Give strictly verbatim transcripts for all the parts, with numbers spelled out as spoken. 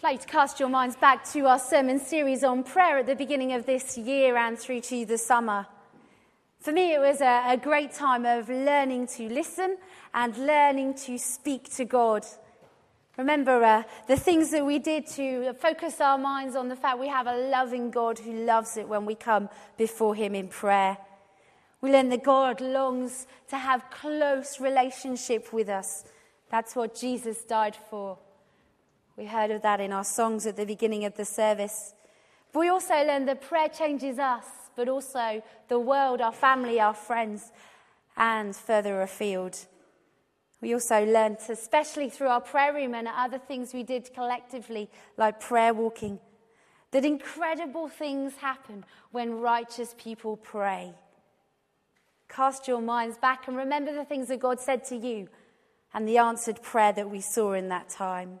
I'd like to cast your minds back to our sermon series on prayer at the beginning of this year and through to the summer. For me, it was a, a great time of learning to listen and learning to speak to God. Remember uh, the things that we did to focus our minds on the fact we have a loving God who loves it when we come before him in prayer. We learn that God longs to have close relationship with us. That's what Jesus died for. We heard of that in our songs at the beginning of the service. But we also learned that prayer changes us, but also the world, our family, our friends, and further afield. We also learned, especially through our prayer room and other things we did collectively, like prayer walking, that incredible things happen when righteous people pray. Cast your minds back and remember the things that God said to you and the answered prayer that we saw in that time.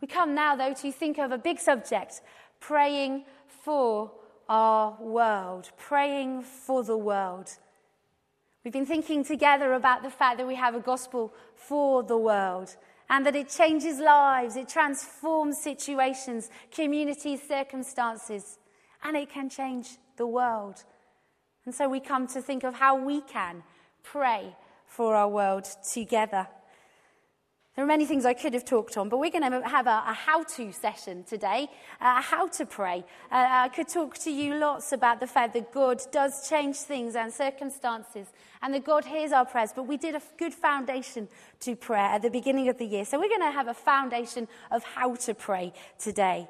We come now, though, to think of a big subject, praying for our world, praying for the world. We've been thinking together about the fact that we have a gospel for the world and that it changes lives, it transforms situations, communities, circumstances, and it can change the world. And so we come to think of how we can pray for our world together. There are many things I could have talked on, but we're going to have a, a how-to session today, uh, how to pray. Uh, I could talk to you lots about the fact that God does change things and circumstances, and that God hears our prayers, but we did a good foundation to prayer at the beginning of the year. So we're going to have a foundation of how to pray today,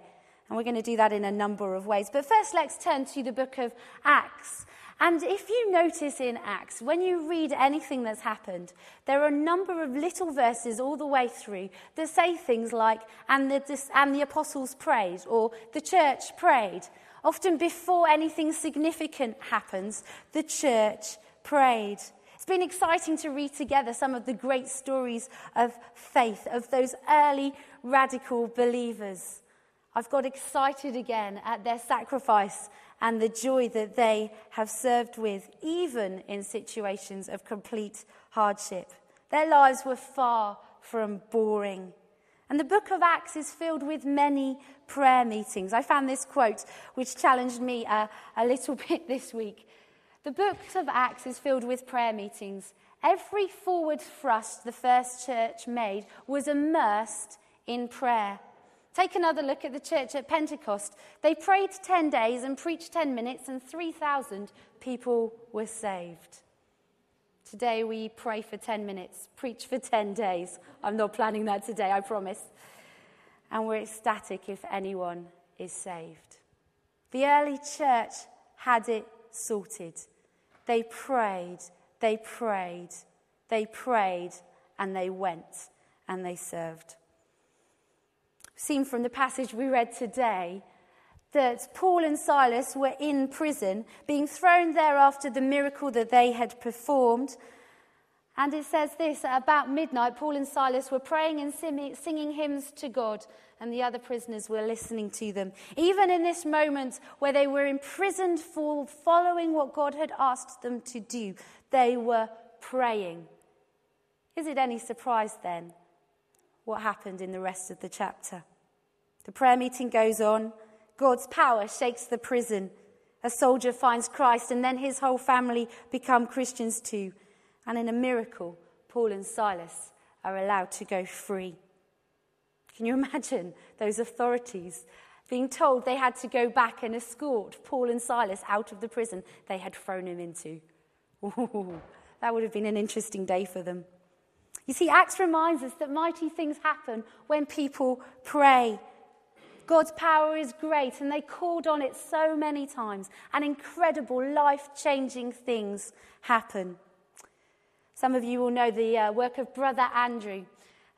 and we're going to do that in a number of ways. But first, let's turn to the book of Acts. And if you notice in Acts, when you read anything that's happened, there are a number of little verses all the way through that say things like, and the, and the apostles prayed, or the church prayed. Often before anything significant happens, the church prayed. It's been exciting to read together some of the great stories of faith, of those early radical believers. I've got excited again at their sacrifice and the joy that they have served with, even in situations of complete hardship. Their lives were far from boring. And the book of Acts is filled with many prayer meetings. I found this quote, which challenged me a, a little bit this week. The book of Acts is filled with prayer meetings. Every forward thrust the first church made was immersed in prayer. Take another look at the church at Pentecost. They prayed ten days and preached ten minutes and three thousand people were saved. Today we pray for ten minutes, preach for ten days. I'm not planning that today, I promise. And we're ecstatic if anyone is saved. The early church had it sorted. They prayed, they prayed, they prayed, and they went and they served. Seen from the passage we read today, that Paul and Silas were in prison, being thrown there after the miracle that they had performed. And it says this, at about midnight, Paul and Silas were praying and singing hymns to God, and the other prisoners were listening to them. Even in this moment where they were imprisoned for following what God had asked them to do, they were praying. Is it any surprise then what happened in the rest of the chapter? The prayer meeting goes on. God's power shakes the prison. A soldier finds Christ, and then his whole family become Christians too. And in a miracle, Paul and Silas are allowed to go free. Can you imagine those authorities being told they had to go back and escort Paul and Silas out of the prison they had thrown him into? Ooh, that would have been an interesting day for them. You see, Acts reminds us that mighty things happen when people pray. God's power is great, and they called on it so many times, and incredible life-changing things happen. Some of you will know the uh, work of Brother Andrew,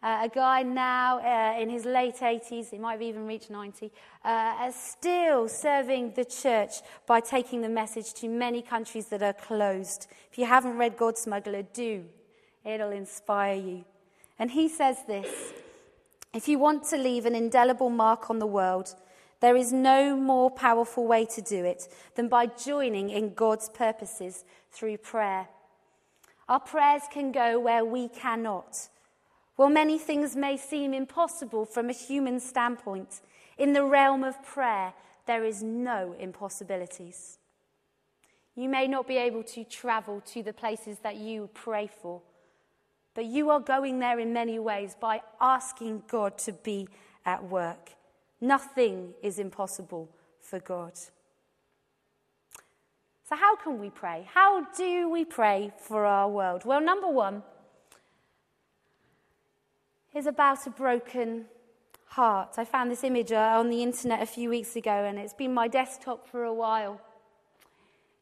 uh, a guy now uh, in his late eighties, he might have even reached ninety, uh, still serving the church by taking the message to many countries that are closed. If you haven't read God Smuggler, do. It'll inspire you. And he says this, if you want to leave an indelible mark on the world, there is no more powerful way to do it than by joining in God's purposes through prayer. Our prayers can go where we cannot. While many things may seem impossible from a human standpoint, in the realm of prayer, there is no impossibilities. You may not be able to travel to the places that you pray for, but you are going there in many ways by asking God to be at work. Nothing is impossible for God. So how can we pray? How do we pray for our world? Well, number one is about a broken heart. I found this image on the internet a few weeks ago, and it's been my desktop for a while.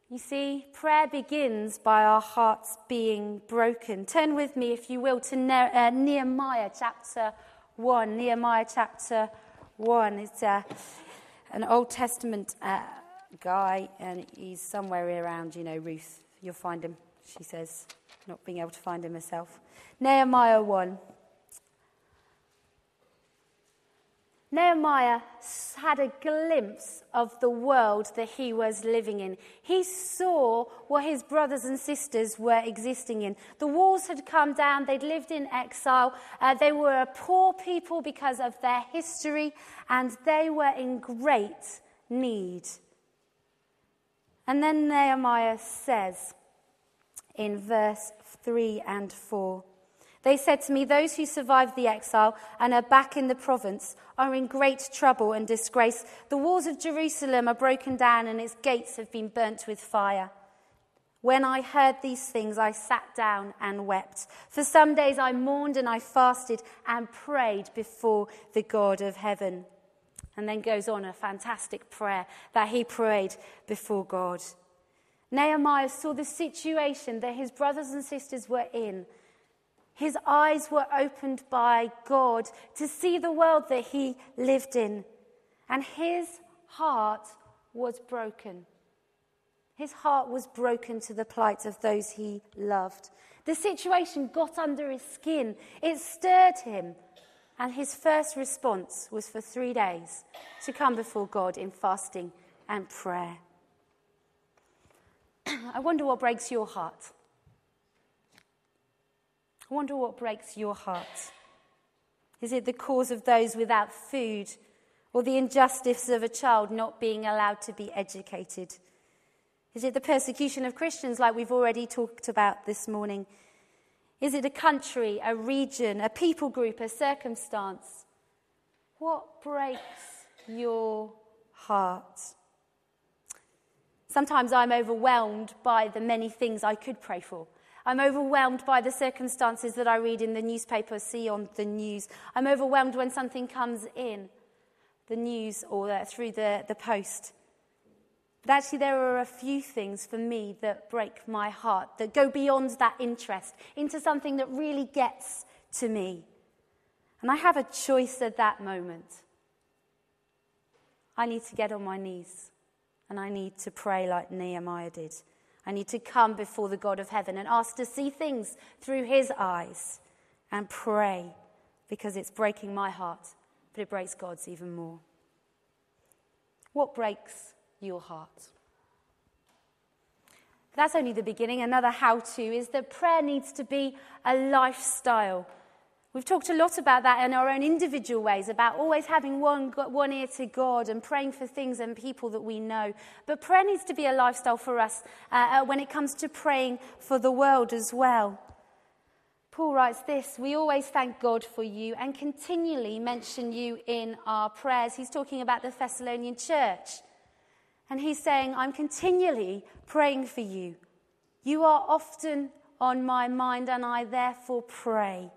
You see, prayer begins by our hearts being broken. Turn with me, if you will, to ne- uh, Nehemiah chapter one. Nehemiah chapter one. It's uh, an Old Testament uh, guy, and he's somewhere around, you know, Ruth. You'll find him, she says, not being able to find him herself. Nehemiah one. Nehemiah had a glimpse of the world that he was living in. He saw what his brothers and sisters were existing in. The walls had come down. They'd lived in exile. Uh, they were a poor people because of their history, and they were in great need. And then Nehemiah says in verse three and four, "They said to me, those who survived the exile and are back in the province are in great trouble and disgrace. The walls of Jerusalem are broken down and its gates have been burnt with fire. When I heard these things, I sat down and wept. For some days I mourned and I fasted and prayed before the God of heaven." And then goes on a fantastic prayer that he prayed before God. Nehemiah saw the situation that his brothers and sisters were in. His eyes were opened by God to see the world that he lived in. And his heart was broken. His heart was broken to the plight of those he loved. The situation got under his skin. It stirred him. And his first response was for three days to come before God in fasting and prayer. I wonder what breaks your heart. I wonder what breaks your heart. Is it the cause of those without food, or the injustice of a child not being allowed to be educated? Is it the persecution of Christians, like we've already talked about this morning? Is it a country, a region, a people group, a circumstance? What breaks your heart? Sometimes I'm overwhelmed by the many things I could pray for. I'm overwhelmed by the circumstances that I read in the newspaper, see on the news. I'm overwhelmed when something comes in the news or uh, through the, the post. But actually there are a few things for me that break my heart, that go beyond that interest into something that really gets to me. And I have a choice at that moment. I need to get on my knees and I need to pray like Nehemiah did. I need to come before the God of heaven and ask to see things through his eyes and pray, because it's breaking my heart, but it breaks God's even more. What breaks your heart? That's only the beginning. Another how-to is that prayer needs to be a lifestyle. We've talked a lot about that in our own individual ways, about always having one, one ear to God and praying for things and people that we know. But prayer needs to be a lifestyle for us uh, when it comes to praying for the world as well. Paul writes this, "We always thank God for you and continually mention you in our prayers." He's talking about the Thessalonian church. And he's saying, "I'm continually praying for you. You are often on my mind and I therefore pray.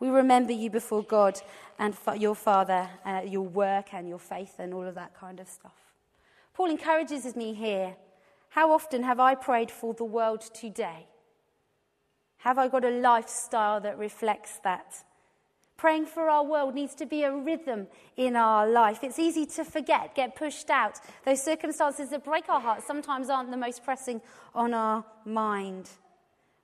We remember you before God and your Father, uh, your work and your faith," and all of that kind of stuff. Paul encourages me here. How often have I prayed for the world today? Have I got a lifestyle that reflects that? Praying for our world needs to be a rhythm in our life. It's easy to forget, get pushed out. Those circumstances that break our hearts sometimes aren't the most pressing on our mind.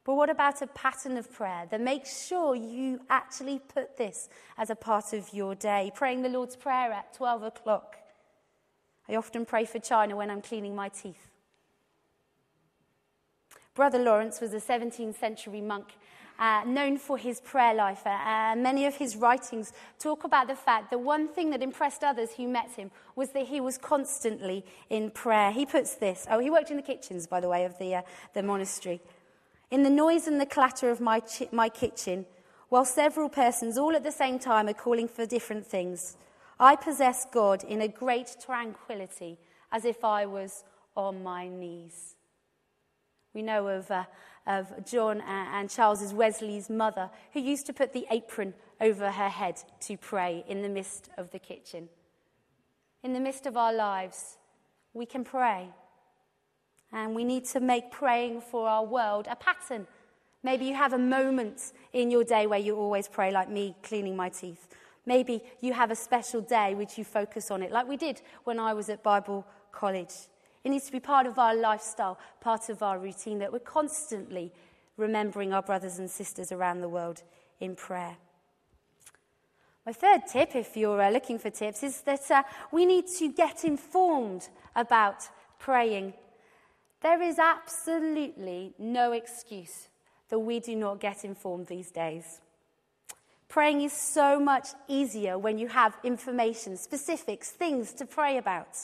But what about a pattern of prayer that makes sure you actually put this as a part of your day? Praying the Lord's Prayer at twelve o'clock. I often pray for China when I'm cleaning my teeth. Brother Lawrence was a seventeenth century monk, uh, known for his prayer life. Uh, many of his writings talk about the fact that one thing that impressed others who met him was that he was constantly in prayer. He puts this, oh, he worked in the kitchens, by the way, of the, uh, the monastery. In the noise and the clatter of my chi- my kitchen, while several persons all at the same time are calling for different things, I possess God in a great tranquility, as if I was on my knees. We know of uh, of John and Charles Wesley's mother, who used to put the apron over her head to pray in the midst of the kitchen. In the midst of our lives, we can pray. And we need to make praying for our world a pattern. Maybe you have a moment in your day where you always pray, like me cleaning my teeth. Maybe you have a special day which you focus on it, like we did when I was at Bible college. It needs to be part of our lifestyle, part of our routine, that we're constantly remembering our brothers and sisters around the world in prayer. My third tip, if you're uh, looking for tips, is that uh, we need to get informed about praying. There is absolutely no excuse that we do not get informed these days. Praying is so much easier when you have information, specifics, things to pray about.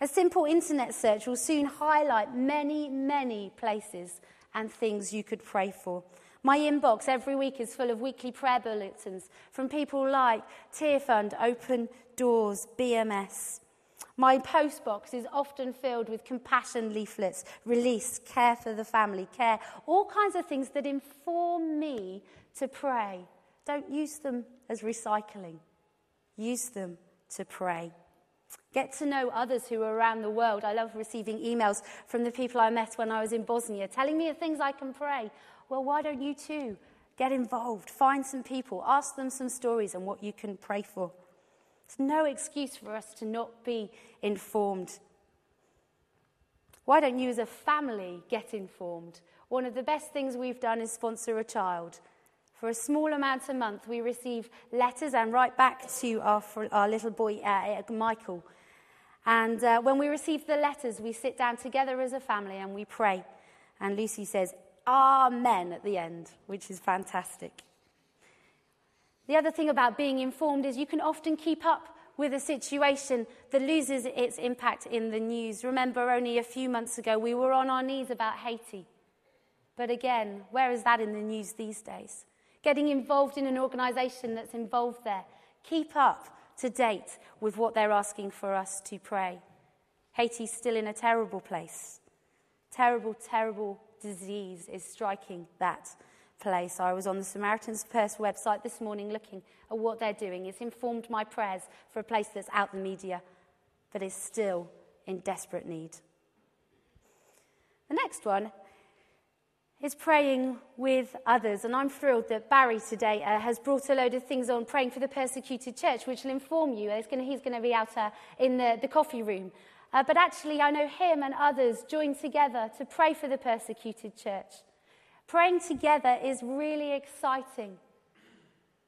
A simple internet search will soon highlight many, many places and things you could pray for. My inbox every week is full of weekly prayer bulletins from people like Tearfund, Open Doors, B M S. My post box is often filled with compassion leaflets, release, care for the family, care, all kinds of things that inform me to pray. Don't use them as recycling. Use them to pray. Get to know others who are around the world. I love receiving emails from the people I met when I was in Bosnia, telling me of things I can pray. Well, why don't you too get involved? Find some people, ask them some stories on what you can pray for. It's no excuse for us to not be informed. Why don't you as a family get informed? One of the best things we've done is sponsor a child. For a small amount a month, we receive letters and write back to our, our little boy, uh, Michael. And uh, when we receive the letters, we sit down together as a family and we pray. And Lucy says, Amen at the end, which is fantastic. The other thing about being informed is you can often keep up with a situation that loses its impact in the news. Remember, only a few months ago, we were on our knees about Haiti. But again, where is that in the news these days? Getting involved in an organisation that's involved there. Keep up to date with what they're asking for us to pray. Haiti's still in a terrible place. Terrible, terrible disease is striking that place. I was on the Samaritan's Purse website this morning looking at what they're doing. It's informed my prayers for a place that's out the media, but is still in desperate need. The next one is praying with others, and I'm thrilled that Barry today uh, has brought a load of things on praying for the persecuted church, which will inform you. He's going to be out uh, in the, the coffee room. Uh, but actually, I know him and others joined together to pray for the persecuted church. Praying together is really exciting.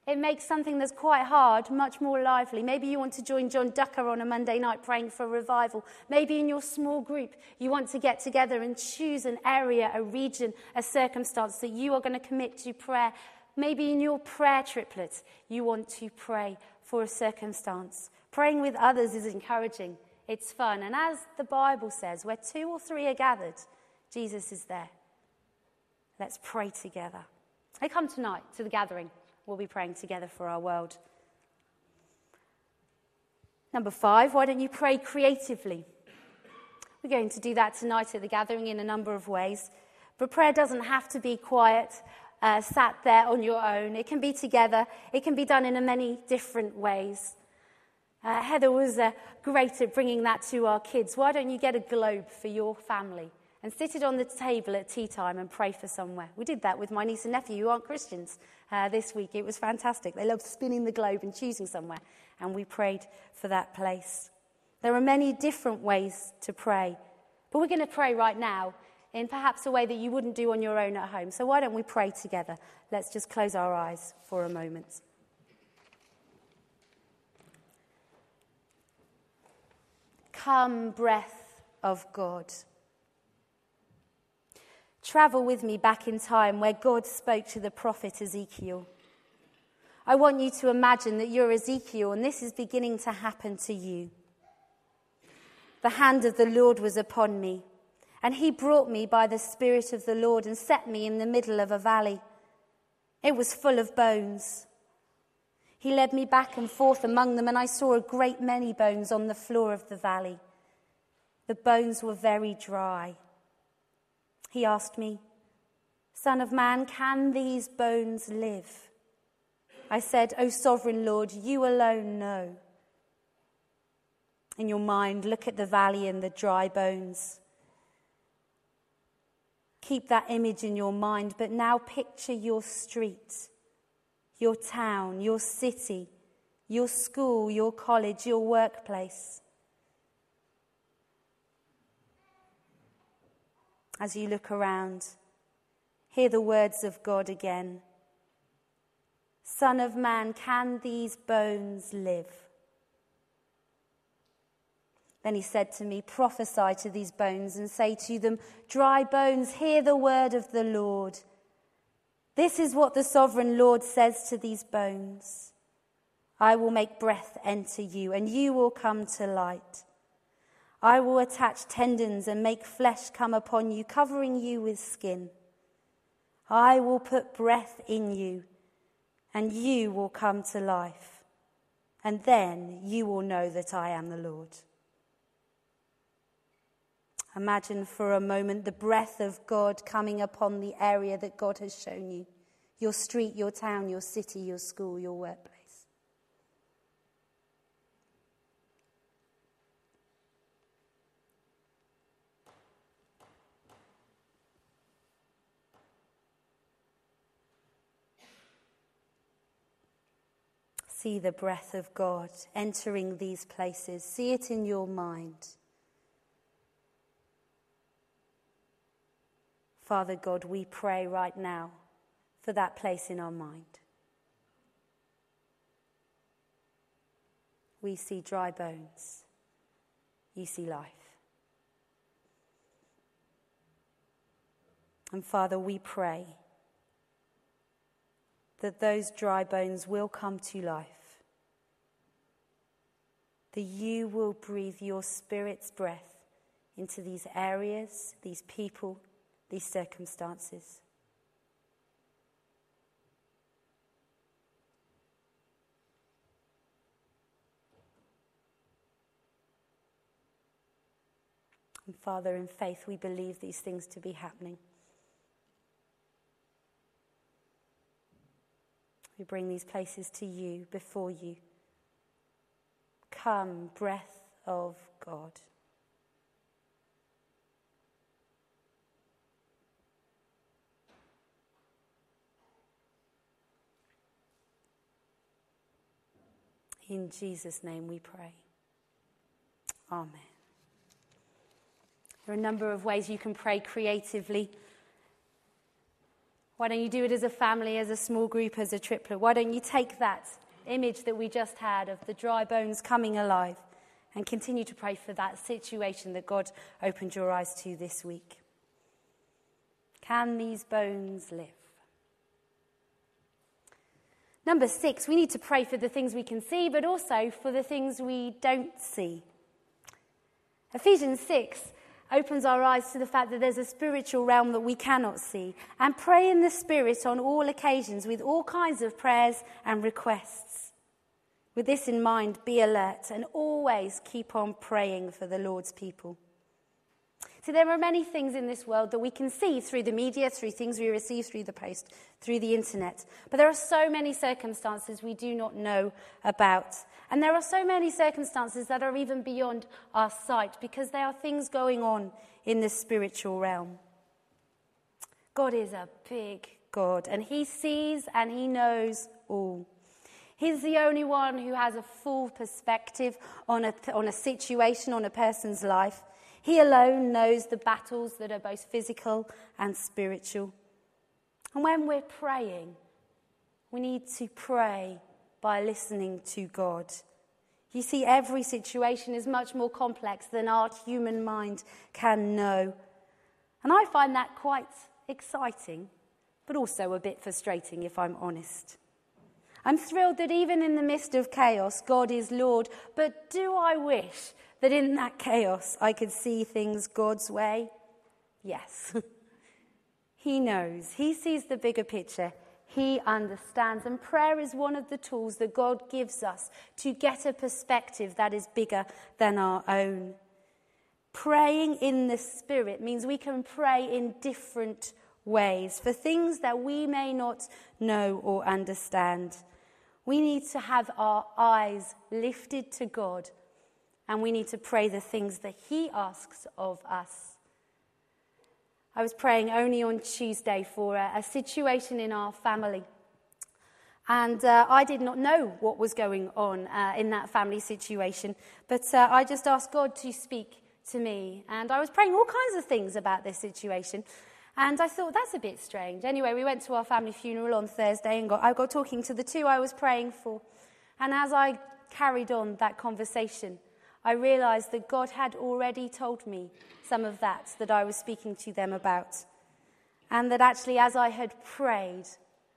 It makes something that's quite hard much more lively. Maybe you want to join John Ducker on a Monday night praying for revival. Maybe in your small group you want to get together and choose an area, a region, a circumstance that you are going to commit to prayer. Maybe in your prayer triplets you want to pray for a circumstance. Praying with others is encouraging. It's fun. And as the Bible says, where two or three are gathered, Jesus is there. Let's pray together. Hey, come tonight to the gathering. We'll be praying together for our world. Number five, why don't you pray creatively? We're going to do that tonight at the gathering in a number of ways. But prayer doesn't have to be quiet, uh, sat there on your own. It can be together. It can be done in many different ways. Uh, Heather was uh, great at bringing that to our kids. Why don't you get a globe for your family and sit it on the table at tea time and pray for somewhere? We did that with my niece and nephew, who aren't Christians, uh, this week. It was fantastic. They loved spinning the globe and choosing somewhere, and we prayed for that place. There are many different ways to pray, but we're going to pray right now in perhaps a way that you wouldn't do on your own at home. So why don't we pray together? Let's just close our eyes for a moment. Come, breath of God. Travel with me back in time where God spoke to the prophet Ezekiel. I want you to imagine that you're Ezekiel and this is beginning to happen to you. The hand of the Lord was upon me, and he brought me by the Spirit of the Lord and set me in the middle of a valley. It was full of bones. He led me back and forth among them, and I saw a great many bones on the floor of the valley. The bones were very dry. He asked me, Son of man, can these bones live? I said, O sovereign Lord, you alone know. In your mind, look at the valley and the dry bones. Keep that image in your mind, but now picture your street, your town, your city, your school, your college, your workplace. As you look around, hear the words of God again. Son of man, can these bones live? Then he said to me, prophesy to these bones and say to them, dry bones, hear the word of the Lord. This is what the sovereign Lord says to these bones. I will make breath enter you, and you will come to light. I will attach tendons and make flesh come upon you, covering you with skin. I will put breath in you, and you will come to life. And then you will know that I am the Lord. Imagine for a moment the breath of God coming upon the area that God has shown you. Your street, your town, your city, your school, your workplace. See the breath of God entering these places. See it in your mind. Father God, we pray right now for that place in our mind. We see dry bones. You see life. And Father, we pray that those dry bones will come to life. That you will breathe your Spirit's breath into these areas, these people, these circumstances. And Father, in faith, we believe these things to be happening. We bring these places to you, before you. Come, breath of God. In Jesus' name we pray. Amen. There are a number of ways you can pray creatively. Why don't you do it as a family, as a small group, as a triplet? Why don't you take that image that we just had of the dry bones coming alive and continue to pray for that situation that God opened your eyes to this week? Can these bones live? Number six, we need to pray for the things we can see, but also for the things we don't see. Ephesians six opens our eyes to the fact that there's a spiritual realm that we cannot see. And pray in the Spirit on all occasions with all kinds of prayers and requests. With this in mind, be alert and always keep on praying for the Lord's people. So there are many things in this world that we can see through the media, through things we receive through the post, through the internet. But there are so many circumstances we do not know about. And there are so many circumstances that are even beyond our sight because there are things going on in the spiritual realm. God is a big God, and he sees and he knows all. He's the only one who has a full perspective on a, on a situation, on a person's life. He alone knows the battles that are both physical and spiritual. And when we're praying, we need to pray by listening to God. You see, every situation is much more complex than our human mind can know. And I find that quite exciting, but also a bit frustrating, if I'm honest. I'm thrilled that even in the midst of chaos, God is Lord, but do I wish that in that chaos I could see things God's way? Yes. He knows. He sees the bigger picture. He understands. And prayer is one of the tools that God gives us to get a perspective that is bigger than our own. Praying in the Spirit means we can pray in different ways for things that we may not know or understand. We need to have our eyes lifted to God, and we need to pray the things that He asks of us. I was praying only on Tuesday for a, a situation in our family. And uh, I did not know what was going on uh, in that family situation. But uh, I just asked God to speak to me. And I was praying all kinds of things about this situation. And I thought, that's a bit strange. Anyway, we went to our family funeral on Thursday and got, I got talking to the two I was praying for. And as I carried on that conversation, I realised that God had already told me some of that that I was speaking to them about. And that actually, as I had prayed,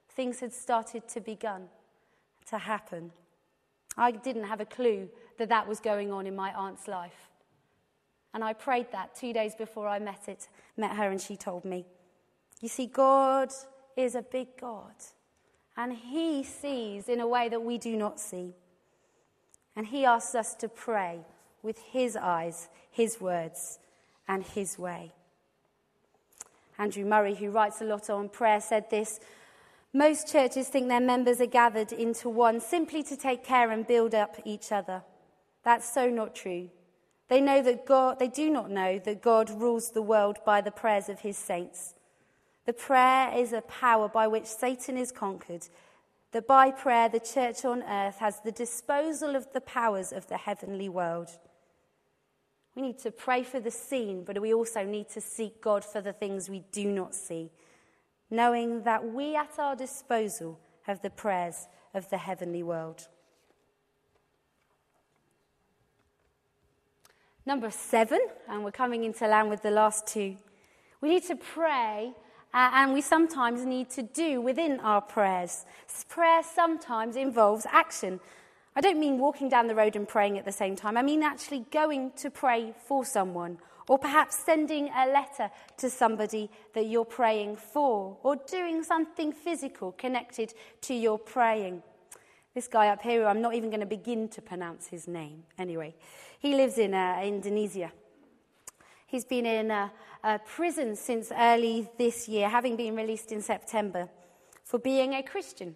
things had started to begun to happen. I didn't have a clue that that was going on in my aunt's life. And I prayed that two days before I met it, met her, and she told me. You see, God is a big God. And He sees in a way that we do not see. And He asks us to pray with His eyes, His words, and His way. Andrew Murray, who writes a lot on prayer, said this: most churches think their members are gathered into one simply to take care and build up each other. That's so not true. They know that God, they do not know that God rules the world by the prayers of His saints. The prayer is a power by which Satan is conquered, that by prayer the church on earth has the disposal of the powers of the heavenly world. We need to pray for the seen, but we also need to seek God for the things we do not see, knowing that we at our disposal have the prayers of the heavenly world. Number seven, and we're coming into land with the last two. We need to pray Uh, and we sometimes need to do within our prayers. Prayer sometimes involves action. I don't mean walking down the road and praying at the same time. I mean actually going to pray for someone, or perhaps sending a letter to somebody that you're praying for, or doing something physical connected to your praying. This guy up here, I'm not even going to begin to pronounce his name. Anyway, he lives in uh, Indonesia. He's been in a, a prison since early this year, having been released in September, for being a Christian.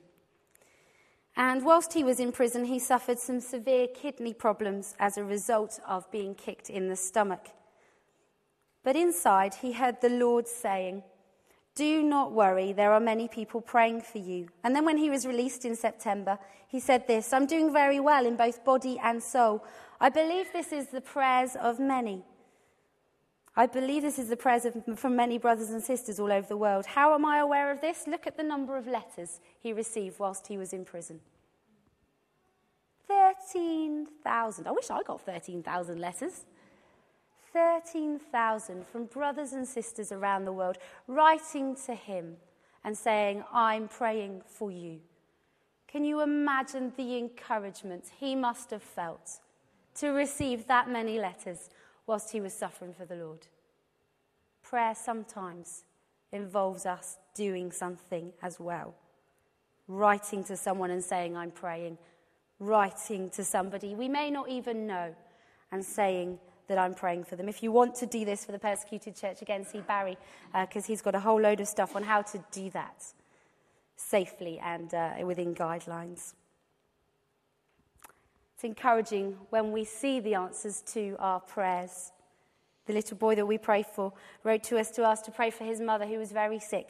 And whilst he was in prison, he suffered some severe kidney problems as a result of being kicked in the stomach. But inside, he heard the Lord saying, "Do not worry, there are many people praying for you." And then when he was released in September, he said this: "I'm doing very well in both body and soul. I believe this is the prayers of many. I believe this is the prayers of, from many brothers and sisters all over the world. How am I aware of this? Look at the number of letters he received whilst he was in prison. thirteen thousand. I wish I got thirteen thousand letters. thirteen thousand from brothers and sisters around the world writing to him and saying, "I'm praying for you." Can you imagine the encouragement he must have felt to receive that many letters whilst he was suffering for the Lord? Prayer sometimes involves us doing something as well. Writing to someone and saying, "I'm praying." Writing to somebody we may not even know and saying that "I'm praying for them." If you want to do this for the persecuted church, again, see Barry, because uh, he's got a whole load of stuff on how to do that safely and uh, within guidelines. It's encouraging when we see the answers to our prayers. The little boy that we prayed for wrote to us to ask to pray for his mother, who was very sick.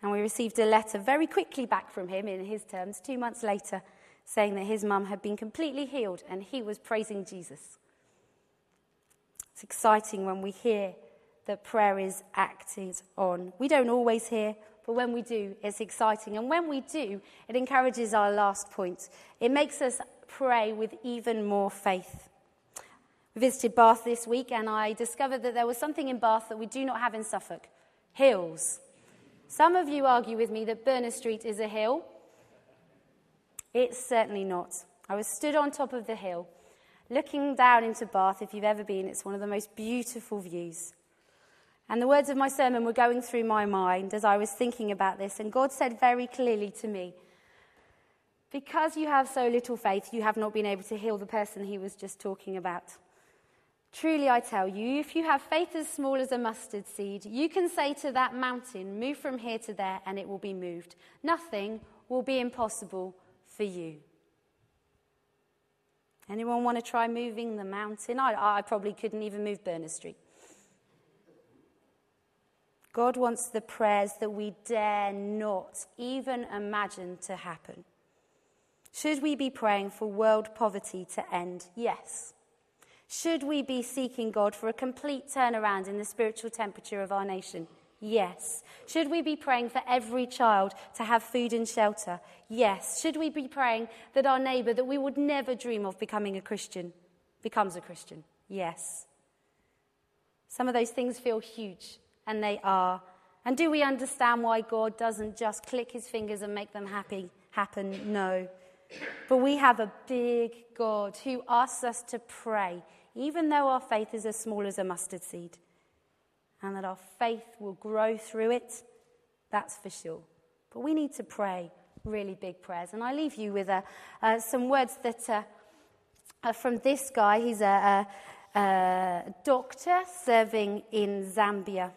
And we received a letter very quickly back from him, in his terms, two months later, saying that his mum had been completely healed and he was praising Jesus. It's exciting when we hear that prayer is acted on. We don't always hear, but when we do, it's exciting. And when we do, it encourages our last point. It makes us pray with even more faith. We visited Bath this week, and I discovered that there was something in Bath that we do not have in Suffolk: hills. Some of you argue with me that Burner Street is a hill. It's certainly not. I was stood on top of the hill, looking down into Bath. If you've ever been, it's one of the most beautiful views. And the words of my sermon were going through my mind as I was thinking about this, and God said very clearly to me, because you have so little faith, you have not been able to heal the person he was just talking about. Truly I tell you, if you have faith as small as a mustard seed, you can say to that mountain, move from here to there, and it will be moved. Nothing will be impossible for you. Anyone want to try moving the mountain? I, I probably couldn't even move Burner Street. God wants the prayers that we dare not even imagine to happen. Should we be praying for world poverty to end? Yes. Should we be seeking God for a complete turnaround in the spiritual temperature of our nation? Yes. Should we be praying for every child to have food and shelter? Yes. Should we be praying that our neighbour that we would never dream of becoming a Christian becomes a Christian? Yes. Some of those things feel huge, and they are. And do we understand why God doesn't just click his fingers and make them happy happen? No. But we have a big God who asks us to pray, even though our faith is as small as a mustard seed, and that our faith will grow through it, that's for sure. But we need to pray really big prayers. And I leave you with uh, uh, some words that uh, are from this guy. He's a, a, a doctor serving in Zambia,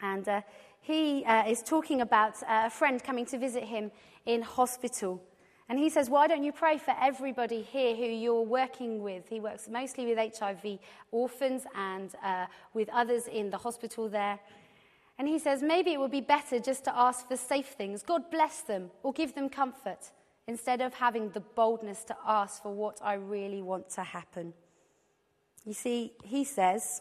and uh, he uh, is talking about a friend coming to visit him in hospital. And he says, why don't you pray for everybody here who you're working with? He works mostly with H I V orphans and uh, with others in the hospital there. And he says, maybe it would be better just to ask for safe things. God bless them or give them comfort, instead of having the boldness to ask for what I really want to happen. You see, he says,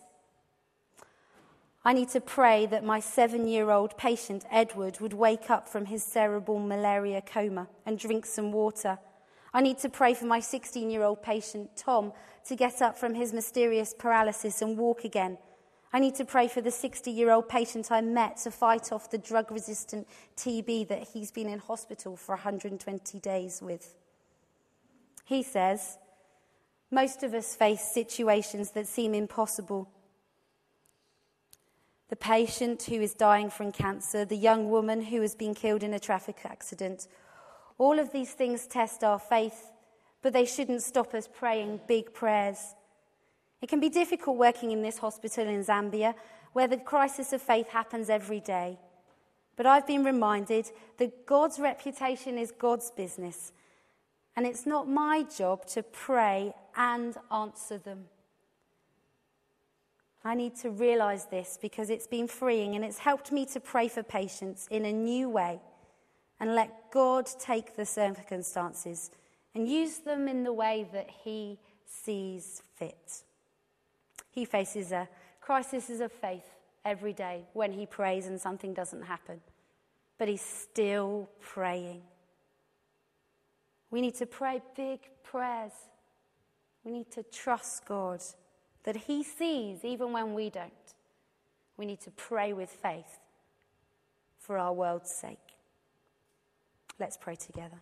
I need to pray that my seven-year-old patient, Edward, would wake up from his cerebral malaria coma and drink some water. I need to pray for my sixteen-year-old patient, Tom, to get up from his mysterious paralysis and walk again. I need to pray for the sixty-year-old patient I met to fight off the drug-resistant T B that he's been in hospital for one hundred twenty days with. He says, most of us face situations that seem impossible. The patient who is dying from cancer, the young woman who has been killed in a traffic accident. All of these things test our faith, but they shouldn't stop us praying big prayers. It can be difficult working in this hospital in Zambia, where the crisis of faith happens every day. But I've been reminded that God's reputation is God's business, and it's not my job to pray and answer them. I need to realise this because it's been freeing, and it's helped me to pray for patients in a new way and let God take the circumstances and use them in the way that he sees fit. He faces a crisis of faith every day when he prays and something doesn't happen, but he's still praying. We need to pray big prayers. We need to trust God that he sees even when we don't. We need to pray with faith for our world's sake. Let's pray together.